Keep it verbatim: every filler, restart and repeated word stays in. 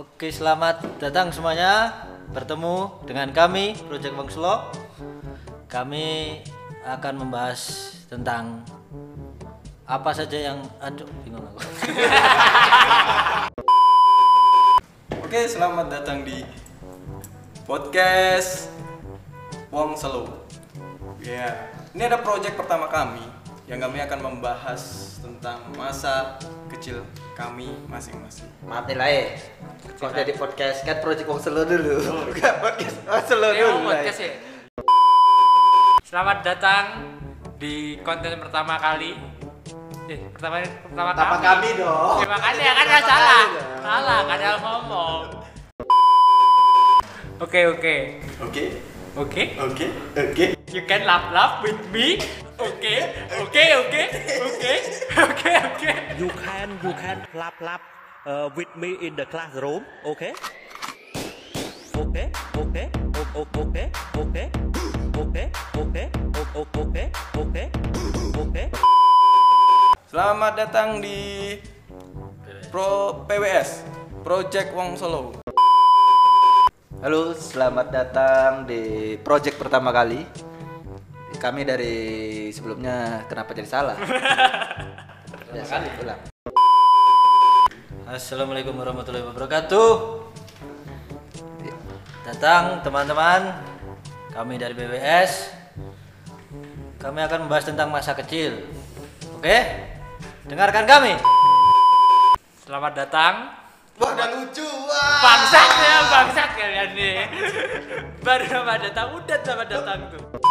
Oke, selamat datang semuanya, bertemu dengan kami Project Wong Selo. Kami akan membahas tentang apa saja yang aduh bingung aku. Oke, selamat datang di podcast Wong Selo. Ya, yeah. Ini ada project pertama kami yang kami akan membahas tentang masa kecil kami masing-masing. Mati lah ya. Kalau jadi podcast kan Project Wong Selo dulu. Bukan podcast Wong Selo dulu. Podcast ya. Selamat datang di konten pertama kali. Eh, pertama pertama, pertama kami. kami dong. Ya, makanya kan enggak salah. Salah, kadang ngomong. Oke, oke. Oke. Oke. Oke. Oke. You can laugh laugh with me. Oke, oke, oke, oke, oke, oke. You can, you can laugh laugh uh, with me in the classroom, okay? Okay, okay, okay, okay, okay, okay, okay, okay, okay. Selamat datang di Pro P W S, Project Wong Selo. Halo, selamat datang di project pertama kali. Kami dari sebelumnya kenapa jadi salah? Ya, kali pulang. Assalamualaikum warahmatullahi wabarakatuh. Datang teman-teman, kami dari B W S. Kami akan membahas tentang masa kecil. Oke? Dengarkan kami. Selamat datang. Wah, udah lucu. Bangsat ya, bangsat kalian nih. Baru sama datang, udah sama datang tuh.